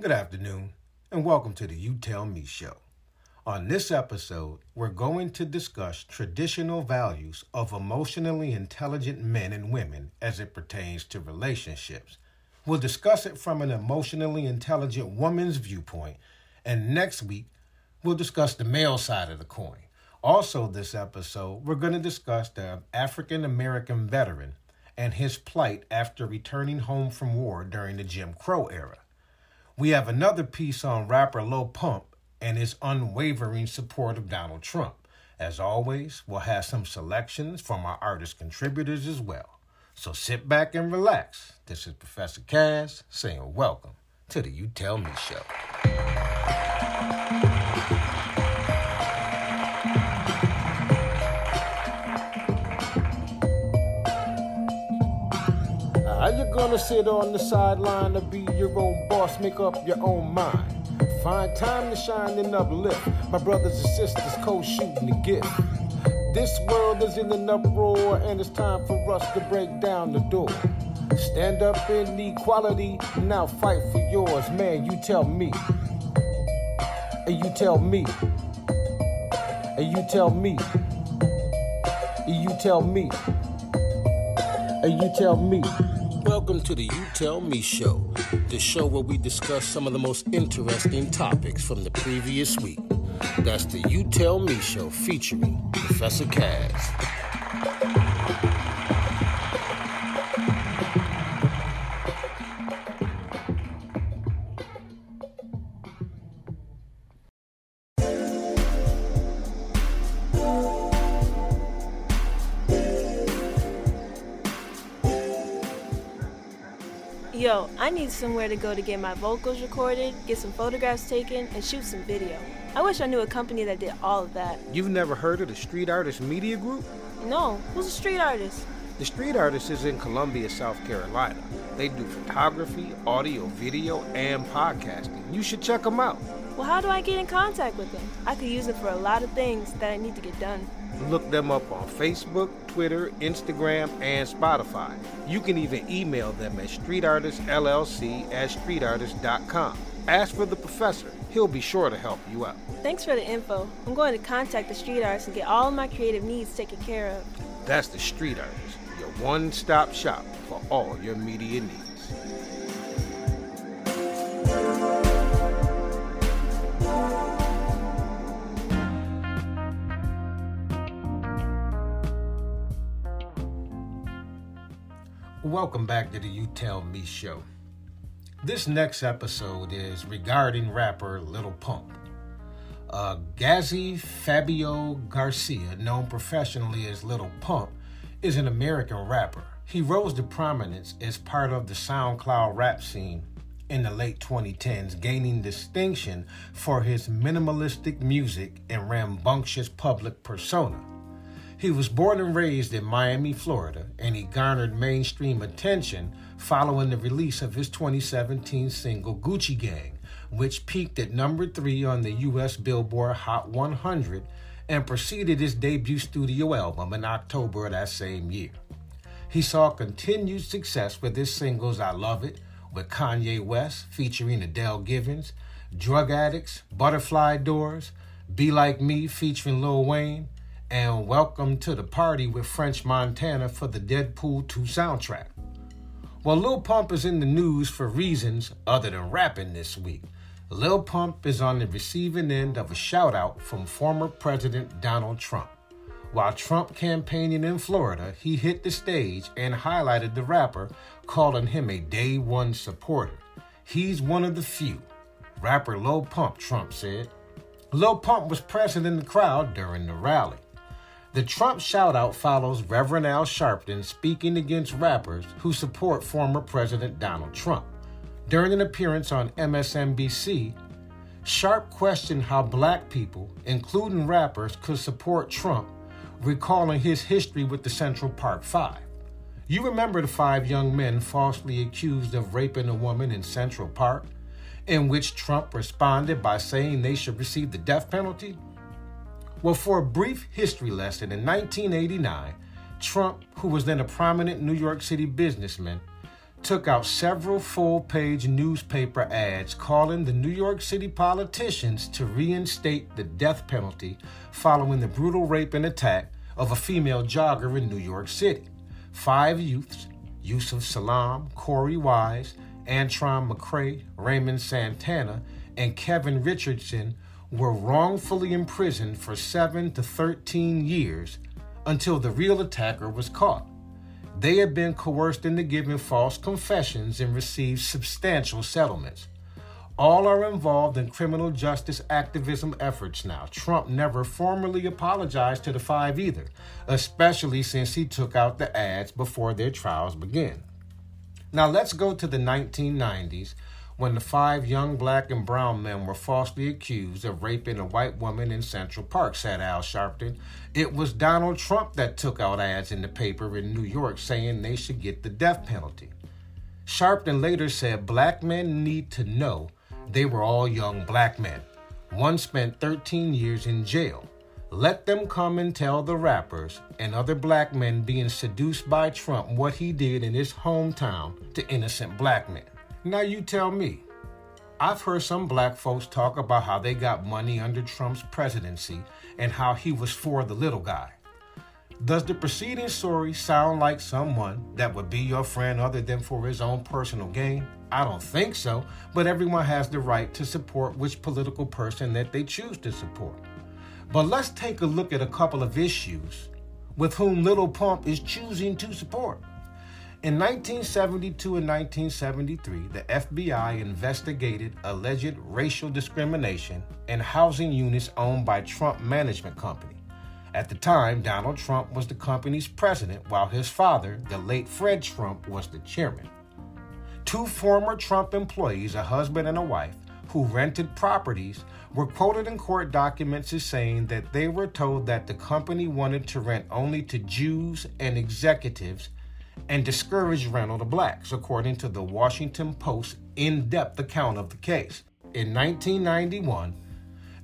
Good afternoon, and welcome to the You Tell Me Show. On this episode, we're going to discuss traditional values of emotionally intelligent men and women as it pertains to relationships. We'll discuss it from an emotionally intelligent woman's viewpoint, and next week, we'll discuss the male side of the coin. Also this episode, we're going to discuss the African American veteran and his plight after returning home from war during the Jim Crow era. We have another piece on rapper Lil Pump and his unwavering support of Donald Trump. As always, we'll have some selections from our artist contributors as well. So sit back and relax. This is Professor Caz saying welcome to the You Tell Me Show. Are you gonna sit on the sideline or be your own boss? Make up your own mind. Find time to shine and uplift. My brothers and sisters co-shooting the gift. This world is in an uproar and it's time for us to break down the door. Stand up in equality, now fight for yours. Man, you tell me. And you tell me. And you tell me. And you tell me. And you tell me. Welcome to the You Tell Me Show, the show where we discuss some of the most interesting topics from the previous week. That's the You Tell Me Show featuring Professor Caz. Yo, I need somewhere to go to get my vocals recorded, get some photographs taken, and shoot some video. I wish I knew a company that did all of that. You've never heard of the Street Artist Media Group? No. Who's a street artist? The Street Artist is in Columbia, South Carolina. They do photography, audio, video, and podcasting. You should check them out. Well, how do I get in contact with them? I could use them for a lot of things that I need to get done. Look them up on Facebook, Twitter, Instagram, and Spotify. You can even email them at Street Artist LLC at streetartist.com. Ask for the professor. He'll be sure to help you out. Thanks for the info. I'm going to contact the Street Artist and get all of my creative needs taken care of. That's the Street Artist, your one-stop shop for all your media needs. Welcome back to the You Tell Me Show. This next episode is regarding rapper Lil Pump. Gazzy Fabio Garcia, known professionally as Lil Pump, is an American rapper. He rose to prominence as part of the SoundCloud rap scene in the late 2010s, gaining distinction for his minimalistic music and rambunctious public persona. He was born and raised in Miami, Florida, and he garnered mainstream attention following the release of his 2017 single Gucci Gang, which peaked at number 3 on the U.S. Billboard Hot 100 and preceded his debut studio album in October of that same year. He saw continued success with his singles I Love It, with Kanye West featuring Adele Givens, Drug Addicts, Butterfly Doors, Be Like Me featuring Lil Wayne, and Welcome to the Party with French Montana for the Deadpool 2 soundtrack. Well, Lil Pump is in the news for reasons other than rapping this week. Lil Pump is on the receiving end of a shout-out from former President Donald Trump. While Trump campaigning in Florida, he hit the stage and highlighted the rapper, calling him a day one supporter. He's one of the few. Rapper Lil Pump, Trump said. Lil Pump was present in the crowd during the rally. The Trump shout-out follows Reverend Al Sharpton speaking against rappers who support former President Donald Trump. During an appearance on MSNBC, Sharp questioned how black people, including rappers, could support Trump, recalling his history with the Central Park Five. You remember the 5 young men falsely accused of raping a woman in Central Park, in which Trump responded by saying they should receive the death penalty? Well, for a brief history lesson, in 1989, Trump, who was then a prominent New York City businessman, took out several full-page newspaper ads calling the New York City politicians to reinstate the death penalty following the brutal rape and attack of a female jogger in New York City. 5 youths, Yusuf Salam, Corey Wise, Antron McCray, Raymond Santana, and Kevin Richardson were wrongfully imprisoned for 7 to 13 years until the real attacker was caught. They had been coerced into giving false confessions and received substantial settlements. All are involved in criminal justice activism efforts now. Trump never formally apologized to the 5 either, especially since he took out the ads before their trials began. Now let's go to the 1990s, when the 5 young black and brown men were falsely accused of raping a white woman in Central Park, said Al Sharpton. It was Donald Trump that took out ads in the paper in New York saying they should get the death penalty. Sharpton later said black men need to know they were all young black men. One spent 13 years in jail. Let them come and tell the rappers and other black men being seduced by Trump what he did in his hometown to innocent black men. Now you tell me. I've heard some black folks talk about how they got money under Trump's presidency and how he was for the little guy. Does the preceding story sound like someone that would be your friend other than for his own personal gain? I don't think so, but everyone has the right to support which political person that they choose to support. But let's take a look at a couple of issues with whom Lil Pump is choosing to support. In 1972 and 1973, the FBI investigated alleged racial discrimination in housing units owned by Trump Management Company. At the time, Donald Trump was the company's president, while his father, the late Fred Trump, was the chairman. 2 former Trump employees, a husband and a wife, who rented properties, were quoted in court documents as saying that they were told that the company wanted to rent only to Jews and executives and discouraged rental to blacks, according to the Washington Post's in-depth account of the case. In 1991,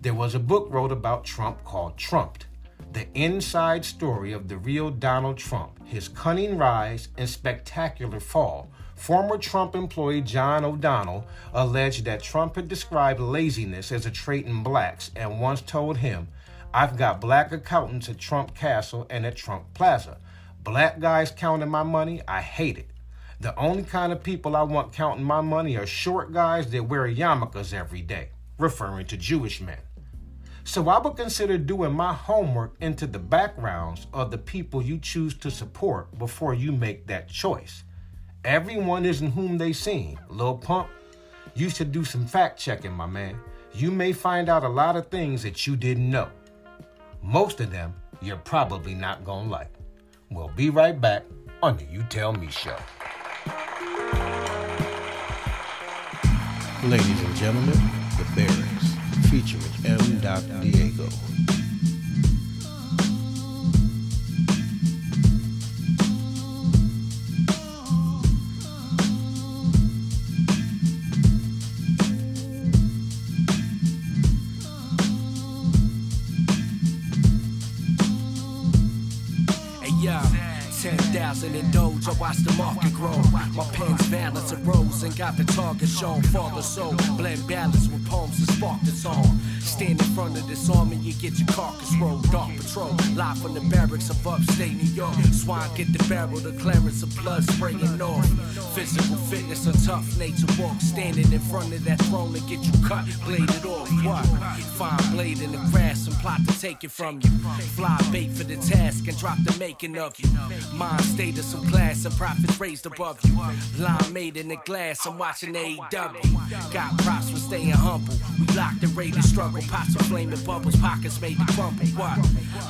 there was a book wrote about Trump called Trumped, the inside story of the real Donald Trump, his cunning rise and spectacular fall. Former Trump employee John O'Donnell alleged that Trump had described laziness as a trait in blacks and once told him, "I've got black accountants at Trump Castle and at Trump Plaza. Black guys counting my money, I hate it. The only kind of people I want counting my money are short guys that wear yarmulkes every day," referring to Jewish men. So I would consider doing my homework into the backgrounds of the people you choose to support before you make that choice. Everyone isn't whom they seem. Lil Pump, you should do some fact checking, my man. You may find out a lot of things that you didn't know. Most of them you're probably not gonna like. We'll be right back on the You Tell Me Show. Ladies and gentlemen, The Barracks, featuring M Doc Diego. And doge, I watch the market grow. My pen's balance arose and got the target shown. Father soul, blend balance with poems that spark the song. Stand in front of this army, you get your carcass rolled. Dark patrol, live from the barracks of upstate New York. Swine get the barrel, the clearance of blood spraying off. Physical fitness, a tough nature walk. Standing in front of that throne to get you cut, bladed off. What? Fine blade in the grass and plot to take it from you. Fly bait for the task and drop the making of you. Mind state of some class and profits raised above you. Line made in the glass, I'm watching AEW. Got props for staying humble. We locked and rated struggle. Pots of flaming bubbles, pockets made to crumble. What?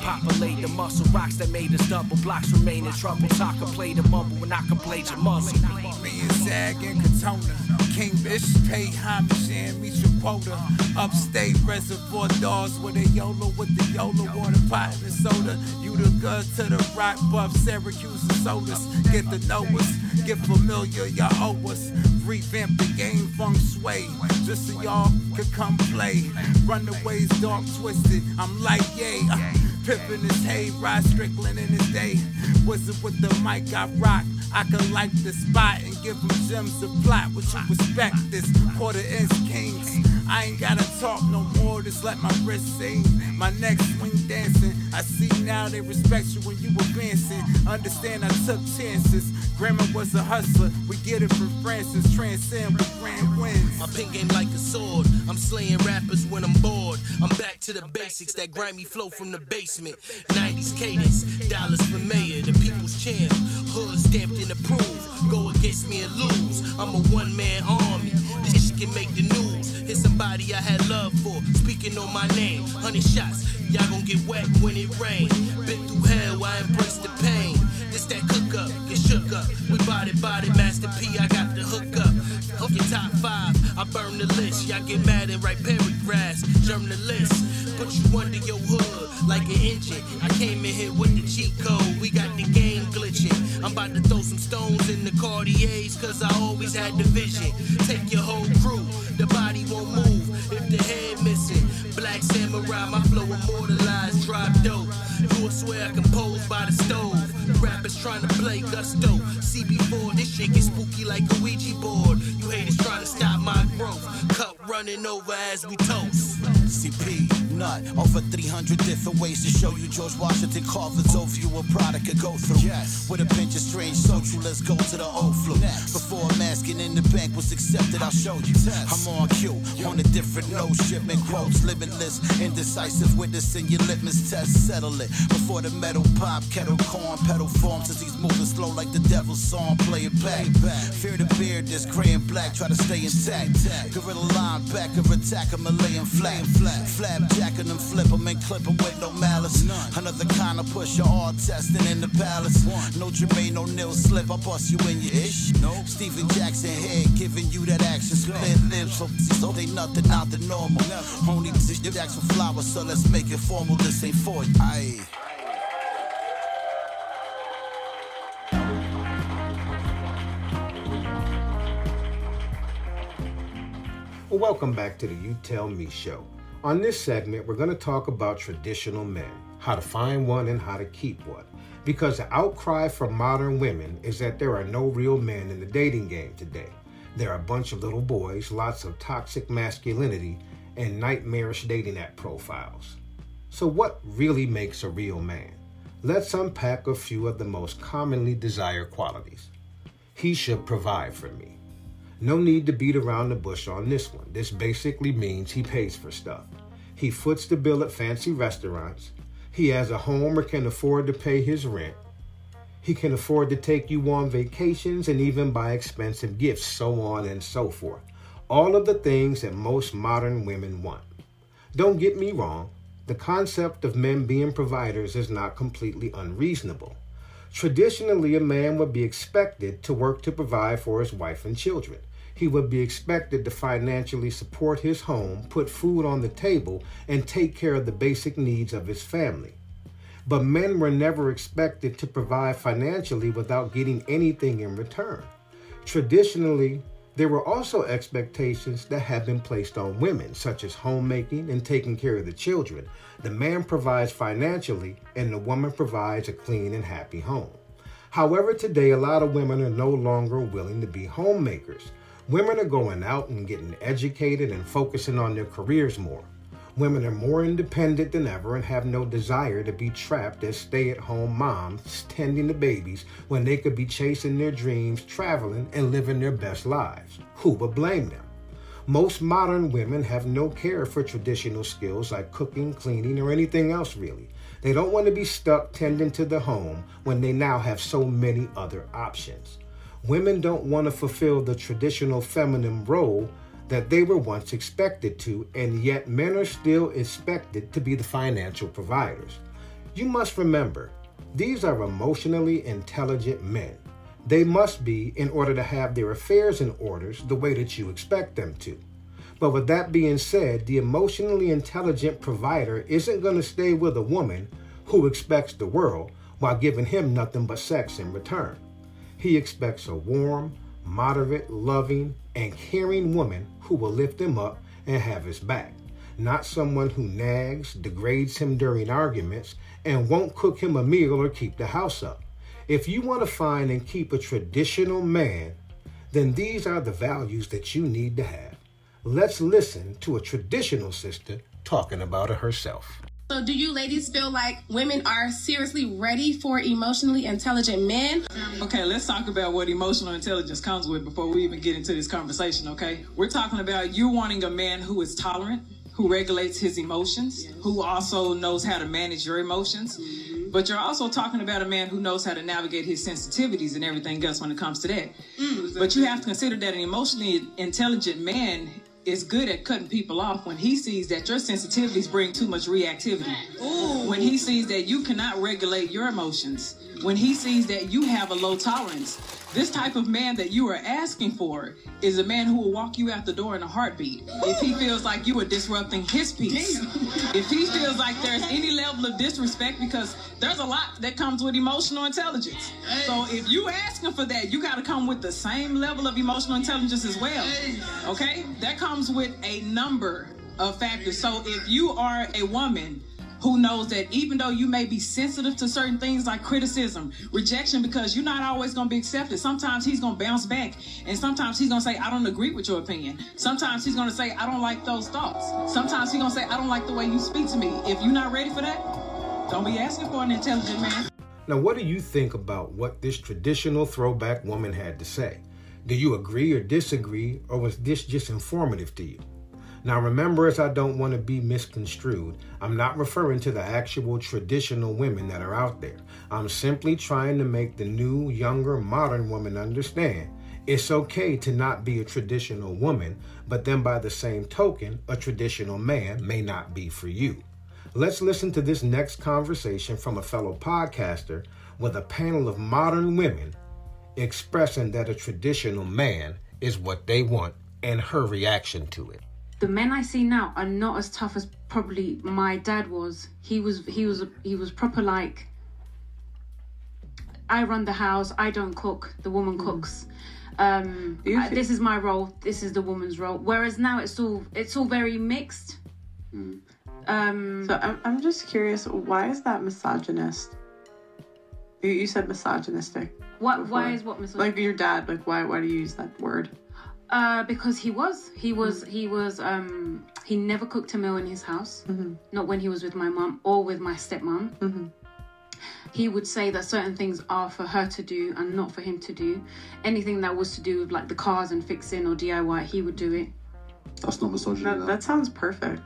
Populate the muscle, rocks that made us double. Blocks remain in trouble. Talk and play the mumble when I can play your muscle. Me and Zag and Katona. King Bish, pay homage and meet your quota. Upstate reservoir dogs with a YOLO, with the YOLO water pot and soda. You the good to the rock buff, Syracuse and sodas. Get to know us, get familiar, y'all owe us. Revamp the game feng shui, just so y'all could come play. Runaways, dark twisted, I'm like, yay. Pippin' his hay, Rod Strickland in his day. Wizard with the mic, I rock. I can light the spot and give them gems of plot. Would you respect this? Quarter-inch kings. I ain't gotta talk no more, just let my wrist sing. My neck swing dancing. I see now they respect you when you advancing. Understand I took chances. Grandma was a hustler. We get it from Francis. Transcend with grand wins. My pen game like a sword. I'm slaying rappers when I'm bored. I'm back to the basics. That grimy flow from the basement. 90s cadence. Dollars for mayor. The people's champ. Hood stamped and approved. Go against me and lose. I'm a one-man army. This shit can make the news. Hit somebody I had love for. Speaking on my name. 100 shots. Y'all gon' get wet when it rain. Been through hell. I embrace the pain. This that cook up. Get shook up. We body. Master P. I got the hook up. Hook your top 5. I burn the list. Y'all get mad and write paragraphs. Germ the list. Put you under your hood like an engine. I came in here with the cheat code. We got the game glitching. I'm about to throw some stones in the Cartiers, cause I always had the vision. Take your whole crew, the body won't move if the head missing. Black samurai, my flow immortalized, drop dope. You will swear I composed by the stove. Rappers trying to play gusto. CB4, this shit get spooky like a Ouija board. You haters trying to stop my growth. Cup running over as we toast. CP, nut, over 300 different ways to show you George Washington Carver's overview a product could go through. Yes. With a pinch of strange social, let's go to the old flu. Next. Before masking in the bank was accepted, I'll show you. Test. I'm on cue, on a different no shipment quotes, limitless, indecisive, witnessing your litmus test, settle it. Before the metal pop, kettle corn, pedal form, since he's moving slow like the devil's song, play it back. Fear the beard, this gray and black, try to stay intact. Gorilla linebacker, attack a Malayan flame. Flapjack and them flip them and clip them with no malice. None. Another kind of pusher, all testing in the palace. One. No Jermaine O'Neal slip, I bust you in your ish. No. Steven Jackson head giving you that action. Split lips, so they nothing out the normal. Never. Only you ask for flowers, so let's make it formal. This ain't for you. Aye. Well, welcome back to the You Tell Me Show. On this segment, we're going to talk about traditional men, how to find one and how to keep one. Because the outcry from modern women is that there are no real men in the dating game today. There are a bunch of little boys, lots of toxic masculinity, and nightmarish dating app profiles. So what really makes a real man? Let's unpack a few of the most commonly desired qualities. He should provide for me. No need to beat around the bush on this one. This basically means he pays for stuff. He foots the bill at fancy restaurants. He has a home or can afford to pay his rent. He can afford to take you on vacations and even buy expensive gifts, so on and so forth. All of the things that most modern women want. Don't get me wrong, the concept of men being providers is not completely unreasonable. Traditionally, a man would be expected to work to provide for his wife and children. He would be expected to financially support his home, put food on the table, and take care of the basic needs of his family. But men were never expected to provide financially without getting anything in return. Traditionally, there were also expectations that had been placed on women, such as homemaking and taking care of the children. The man provides financially, and the woman provides a clean and happy home. However, today, a lot of women are no longer willing to be homemakers. Women are going out and getting educated and focusing on their careers more. Women are more independent than ever and have no desire to be trapped as stay-at-home moms tending to babies when they could be chasing their dreams, traveling, and living their best lives. Who would blame them? Most modern women have no care for traditional skills like cooking, cleaning, or anything else really. They don't want to be stuck tending to the home when they now have so many other options. Women don't want to fulfill the traditional feminine role that they were once expected to, and yet men are still expected to be the financial providers. You must remember, these are emotionally intelligent men. They must be in order to have their affairs in order the way that you expect them to. But with that being said, the emotionally intelligent provider isn't going to stay with a woman who expects the world while giving him nothing but sex in return. He expects a warm, moderate, loving, and caring woman who will lift him up and have his back. not someone who nags, degrades him during arguments, and won't cook him a meal or keep the house up. If you want to find and keep a traditional man, then these are the values that you need to have. Let's listen to a traditional sister talking about it herself. So do you ladies feel like women are seriously ready for emotionally intelligent men? Okay, let's talk about what emotional intelligence comes with before we even get into this conversation, okay? We're talking about you wanting a man who is tolerant, who regulates his emotions, who also knows how to manage your emotions. But you're also talking about a man who knows how to navigate his sensitivities and everything else when it comes to that. But you have to consider that an emotionally intelligent man is good at cutting people off when he sees that your sensitivities bring too much reactivity. Ooh. When he sees that you cannot regulate your emotions, when he sees that you have a low tolerance, this type of man that you are asking for is a man who will walk you out the door in a heartbeat. If he feels like you are disrupting his peace, if he feels like there's any level of disrespect, because there's a lot that comes with emotional intelligence. So if you asking for that, you got to come with the same level of emotional intelligence as well. Okay? That comes with a number of factors. So if you are a woman who knows that even though you may be sensitive to certain things like criticism, rejection, because you're not always going to be accepted. Sometimes he's going to bounce back, and sometimes he's going to say, I don't agree with your opinion. Sometimes he's going to say, I don't like those thoughts. Sometimes he's going to say, I don't like the way you speak to me. If you're not ready for that, don't be asking for an intelligent man. Now, what do you think about what this traditional throwback woman had to say? Do you agree or disagree, or was this just informative to you? Now, remember, as I don't want to be misconstrued, I'm not referring to the actual traditional women that are out there. I'm simply trying to make the new, younger, modern woman understand it's okay to not be a traditional woman, but then by the same token, a traditional man may not be for you. Let's listen to this next conversation from a fellow podcaster with a panel of modern women expressing that a traditional man is what they want and her reaction to it. The men I see now are not as tough as probably my dad was. He was proper like, I run the house, I don't cook, the woman cooks. This is my role, this is the woman's role. Whereas now it's all very mixed. So I'm just curious, why is that misogynist? You said misogynistic. Why is what misogynistic? Like your dad, like why do you use that word? Because he never cooked a meal in his house, not when he was with my mum or with my stepmom. He would say that certain things are for her to do and not for him to do. Anything that was to do with like the cars and fixing or DIY, he would do it. That's not misogyny. That sounds perfect.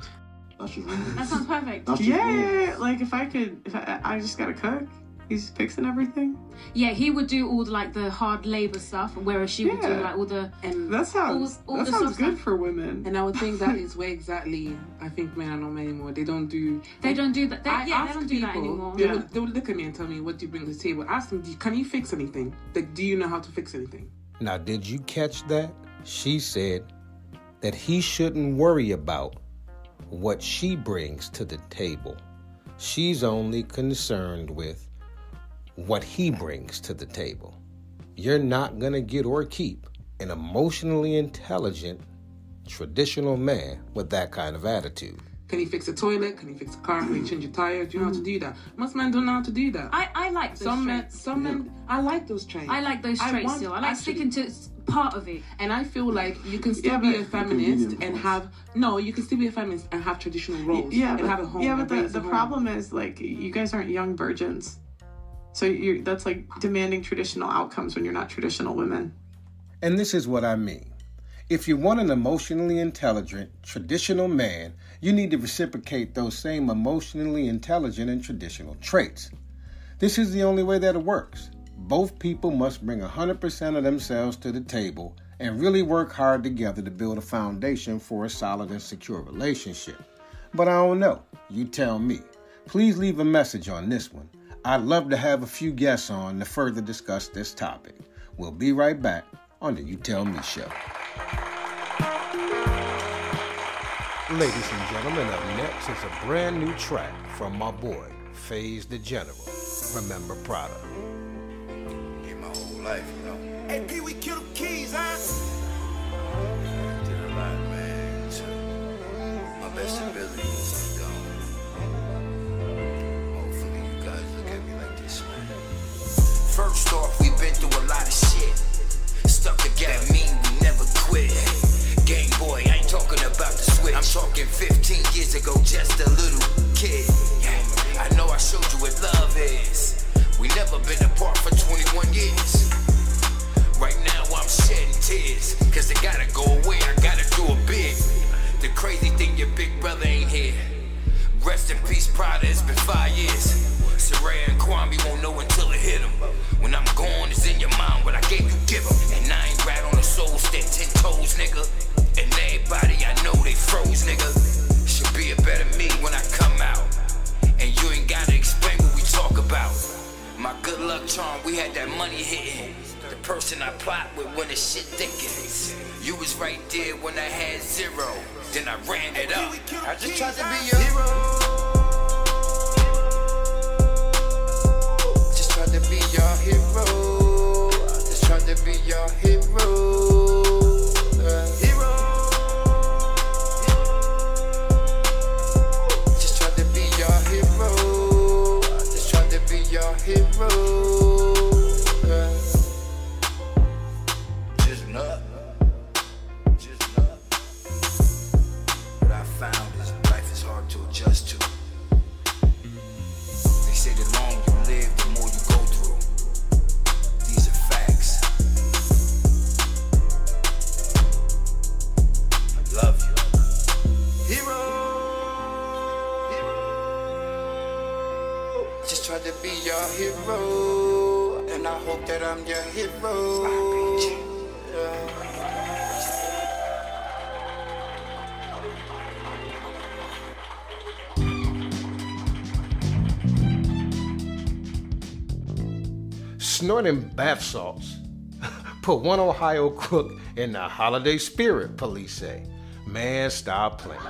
That's just rules. That sounds perfect. Yeah, like if I just gotta cook. He's fixing everything. Yeah, he would do all like the hard labor stuff, whereas she would do like all the. And that sounds good stuff for women. And I would think that is where exactly I think men are not men anymore. They don't do that. They don't do that anymore. They would look at me and tell me, "What do you bring to the table?" I ask them, "Can you fix anything? Like, do you know how to fix anything?" Now, did you catch that? She said that he shouldn't worry about what she brings to the table. She's only concerned with what he brings to the table. You're not going to get or keep an emotionally intelligent, traditional man with that kind of attitude. Can he fix a toilet? Can he fix a car? Can he change your tires? Do you know how to do that? Most men don't know how to do that. I like those traits. Some men, I like those traits. I like those traits still. I like sticking to part of it. And I feel like you can still be a feminist and have... No, you can still be a feminist and have traditional roles. And have a home. Yeah, but the problem is, like, you guys aren't young virgins. So that's like demanding traditional outcomes when you're not traditional women. And this is what I mean. If you want an emotionally intelligent, traditional man, you need to reciprocate those same emotionally intelligent and traditional traits. This is the only way that it works. Both people must bring 100% of themselves to the table and really work hard together to build a foundation for a solid and secure relationship. But I don't know. You tell me. Please leave a message on this one. I'd love to have a few guests on to further discuss this topic. We'll be right back on the You Tell Me Show. Ladies and gentlemen, up next is a brand new track from my boy, Faze the General. Remember Prada. Give my whole life, you know. Hey, Pee Wee Kittle Keys, huh? Did a lot, man. My accessibility is gone. Hopefully you guys look at me like this, man. First off, we've been through a lot of shit. Stuck together, that mean we never quit. Game boy, I ain't talking about the switch. I'm talking 15 years ago, just a little kid. Yeah, I know I showed you what love is. We never been apart for 21 years. Right now I'm shedding tears, cause I gotta go away, I gotta do a bit. The crazy thing, your big brother ain't here. Rest in peace, Prada, it's been 5 years. Saraya and Kwame won't know until it hit them. When I'm gone, it's in your mind, what I gave you, give them. And I ain't right on the soul, stand 10 toes, nigga. And everybody I know, they froze, nigga. Should be a better me when I come out. And you ain't gotta explain what we talk about. My good luck charm, we had that money hitting. The person I plot with when the shit thickens. You was right there when I had zero. Then I ran it up. I just tried to be your hero. Just tried to be your hero. Just tried to be your hero. Just tried to be your hero. Just tried to be your hero. Snorting bath salts put one Ohio crook in the holiday spirit, police say. Man, stop playing.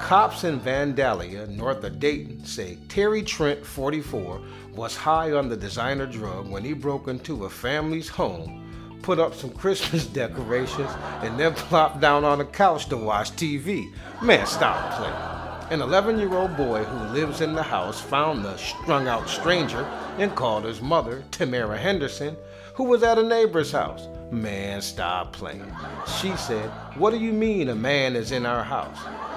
Cops in Vandalia, north of Dayton, say Terry Trent, 44, was high on the designer drug when he broke into a family's home, put up some Christmas decorations, and then plopped down on a couch to watch TV. Man, stop playing. An 11-year-old boy who lives in the house found the strung-out stranger and called his mother, Tamara Henderson, who was at a neighbor's house. Man, stop playing. She said, "What do you mean a man is in our house?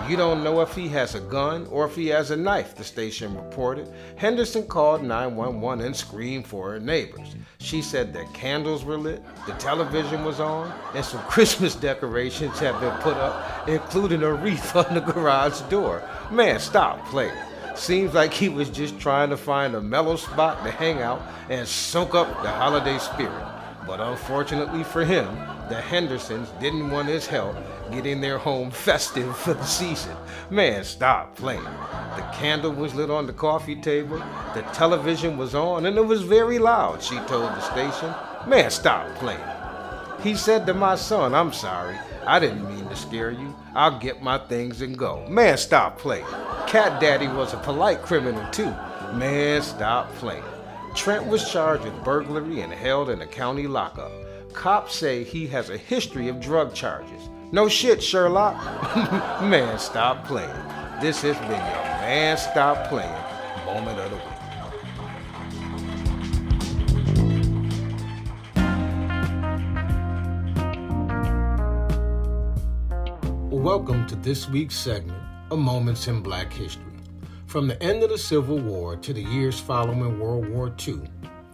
You don't know if he has a gun or if he has a knife," the station reported. Henderson called 911 and screamed for her neighbors. She said that candles were lit, the television was on, and some Christmas decorations had been put up, including a wreath on the garage door. Man, stop playing. Seems like he was just trying to find a mellow spot to hang out and soak up the holiday spirit. But unfortunately for him, the Hendersons didn't want his help getting their home festive for the season. Man, stop playing. The candle was lit on the coffee table, the television was on, and it was very loud, she told the station. Man, stop playing. He said to my son, "I'm sorry, I didn't mean to scare you. I'll get my things and go." Man, stop playing. Cat Daddy was a polite criminal too. Man, stop playing. Trent was charged with burglary and held in a county lockup. Cops say he has a history of drug charges. No shit, Sherlock. Man, stop playing. This has been your Man Stop Playing moment of the week. Welcome to this week's segment of Moments in Black History. From the end of the Civil War to the years following World War II,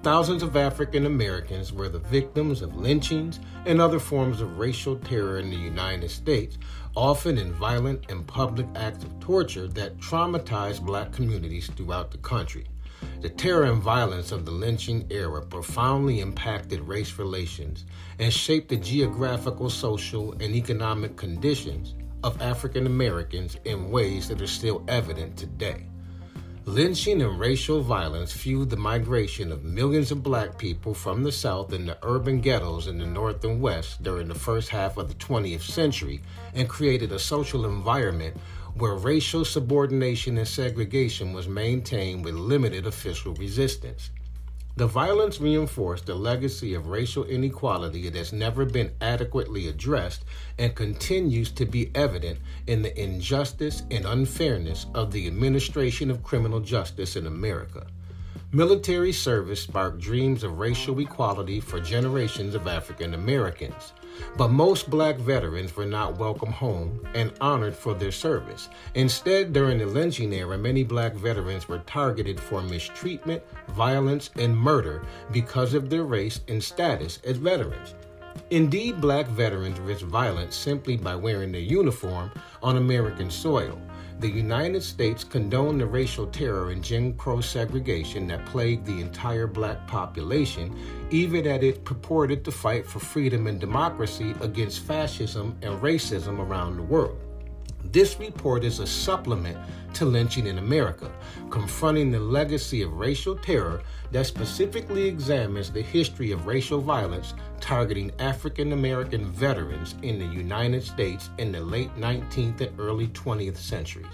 thousands of African Americans were the victims of lynchings and other forms of racial terror in the United States, often in violent and public acts of torture that traumatized black communities throughout the country. The terror and violence of the lynching era profoundly impacted race relations and shaped the geographical, social, and economic conditions of African Americans in ways that are still evident today. Lynching and racial violence fueled the migration of millions of black people from the South and the urban ghettos in the North and West during the first half of the 20th century and created a social environment where racial subordination and segregation was maintained with limited official resistance. The violence reinforced the legacy of racial inequality that's never been adequately addressed and continues to be evident in the injustice and unfairness of the administration of criminal justice in America. Military service sparked dreams of racial equality for generations of African Americans, but most black veterans were not welcome home and honored for their service. Instead, during the lynching era, many black veterans were targeted for mistreatment, violence, and murder because of their race and status as veterans. Indeed, black veterans risked violence simply by wearing their uniform on American soil. The United States condoned the racial terror and Jim Crow segregation that plagued the entire black population, even as it purported to fight for freedom and democracy against fascism and racism around the world. This report is a supplement to Lynching in America, confronting the legacy of racial terror that specifically examines the history of racial violence targeting African American veterans in the United States in the late 19th and early 20th centuries.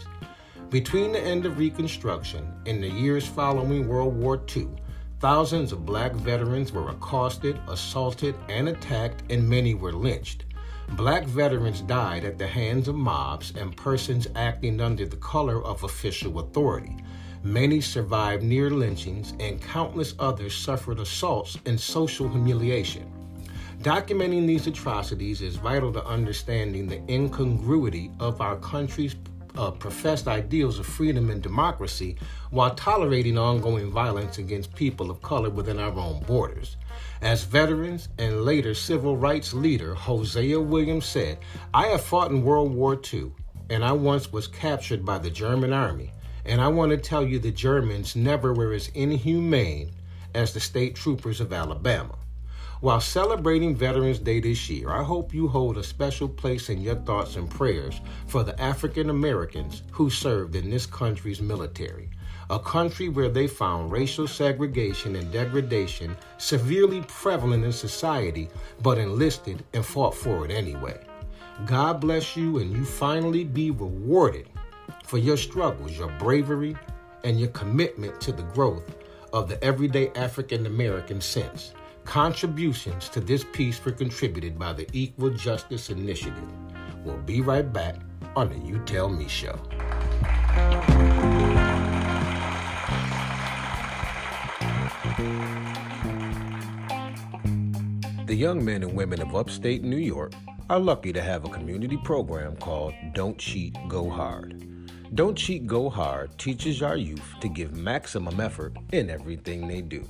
Between the end of Reconstruction and the years following World War II, thousands of black veterans were accosted, assaulted, and attacked, and many were lynched. Black veterans died at the hands of mobs and persons acting under the color of official authority. Many survived near lynchings, and countless others suffered assaults and social humiliation. Documenting these atrocities is vital to understanding the incongruity of our country's professed ideals of freedom and democracy while tolerating ongoing violence against people of color within our own borders. As veterans and later civil rights leader Hosea Williams said, "I have fought in World War II, and I once was captured by the German army, and I want to tell you the Germans never were as inhumane as the state troopers of Alabama." While celebrating Veterans Day this year, I hope you hold a special place in your thoughts and prayers for the African Americans who served in this country's military, a country where they found racial segregation and degradation severely prevalent in society, but enlisted and fought for it anyway. God bless you, and you finally be rewarded for your struggles, your bravery, and your commitment to the growth of the everyday African American sense. Contributions to this piece were contributed by the Equal Justice Initiative. We'll be right back on the You Tell Me Show. The young men and women of upstate New York are lucky to have a community program called Don't Cheat, Go Hard. Don't Cheat, Go Hard teaches our youth to give maximum effort in everything they do.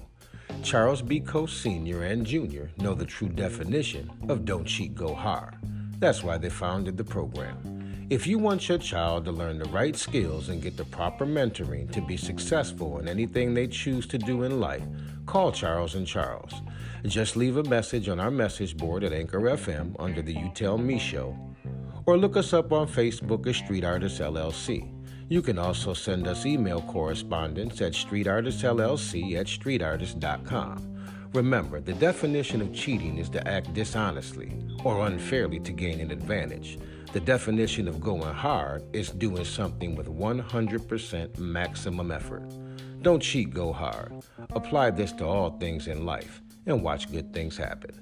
Charles B. Coe Sr. and Jr. know the true definition of Don't Cheat, Go Hard. That's why they founded the program. If you want your child to learn the right skills and get the proper mentoring to be successful in anything they choose to do in life, call Charles and Charles. Just leave a message on our message board at Anchor FM under the You Tell Me Show, or look us up on Facebook at Street Artist LLC. You can also send us email correspondence at streetartistllc@streetartist.com. Remember, the definition of cheating is to act dishonestly or unfairly to gain an advantage. The definition of going hard is doing something with 100% maximum effort. Don't cheat, go hard. Apply this to all things in life and watch good things happen.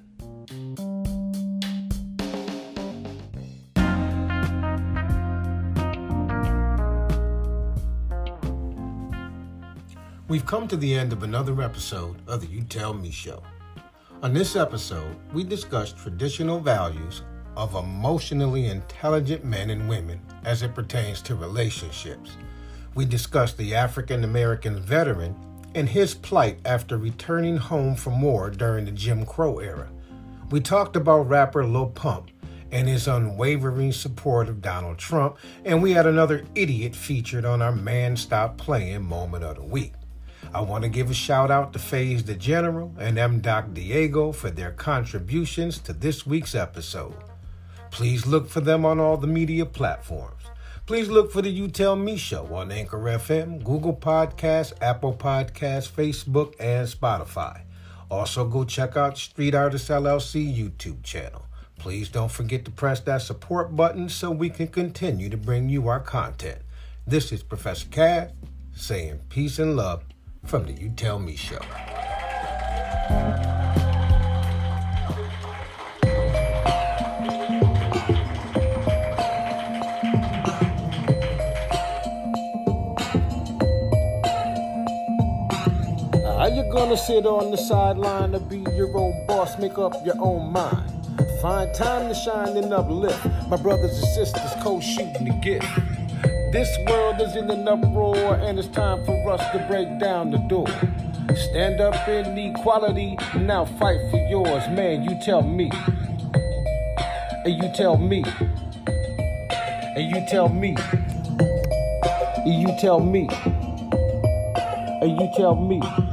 We've come to the end of another episode of the You Tell Me Show. On this episode, we discussed traditional values of emotionally intelligent men and women as it pertains to relationships. We discussed the African American veteran and his plight after returning home from war during the Jim Crow era. We talked about rapper Lil Pump and his unwavering support of Donald Trump, and we had another idiot featured on our Man Stop Playing Moment of the Week. I want to give a shout out to Faze the General and M Doc Diego for their contributions to this week's episode. Please look for them on all the media platforms. Please look for the You Tell Me Show on Anchor FM, Google Podcasts, Apple Podcasts, Facebook, and Spotify. Also go check out Street Artist LLC YouTube channel. Please don't forget to press that support button so we can continue to bring you our content. This is Professor Caz saying peace and love from the You Tell Me Show. Gonna sit on the sideline to be your own boss, make up your own mind. Find time to shine and uplift my brothers and sisters, co-shooting the gift. This world is in an uproar, and it's time for us to break down the door. Stand up in equality, now fight for yours. Man, you tell me, and you tell me, and you tell me, and you tell me, and you tell me.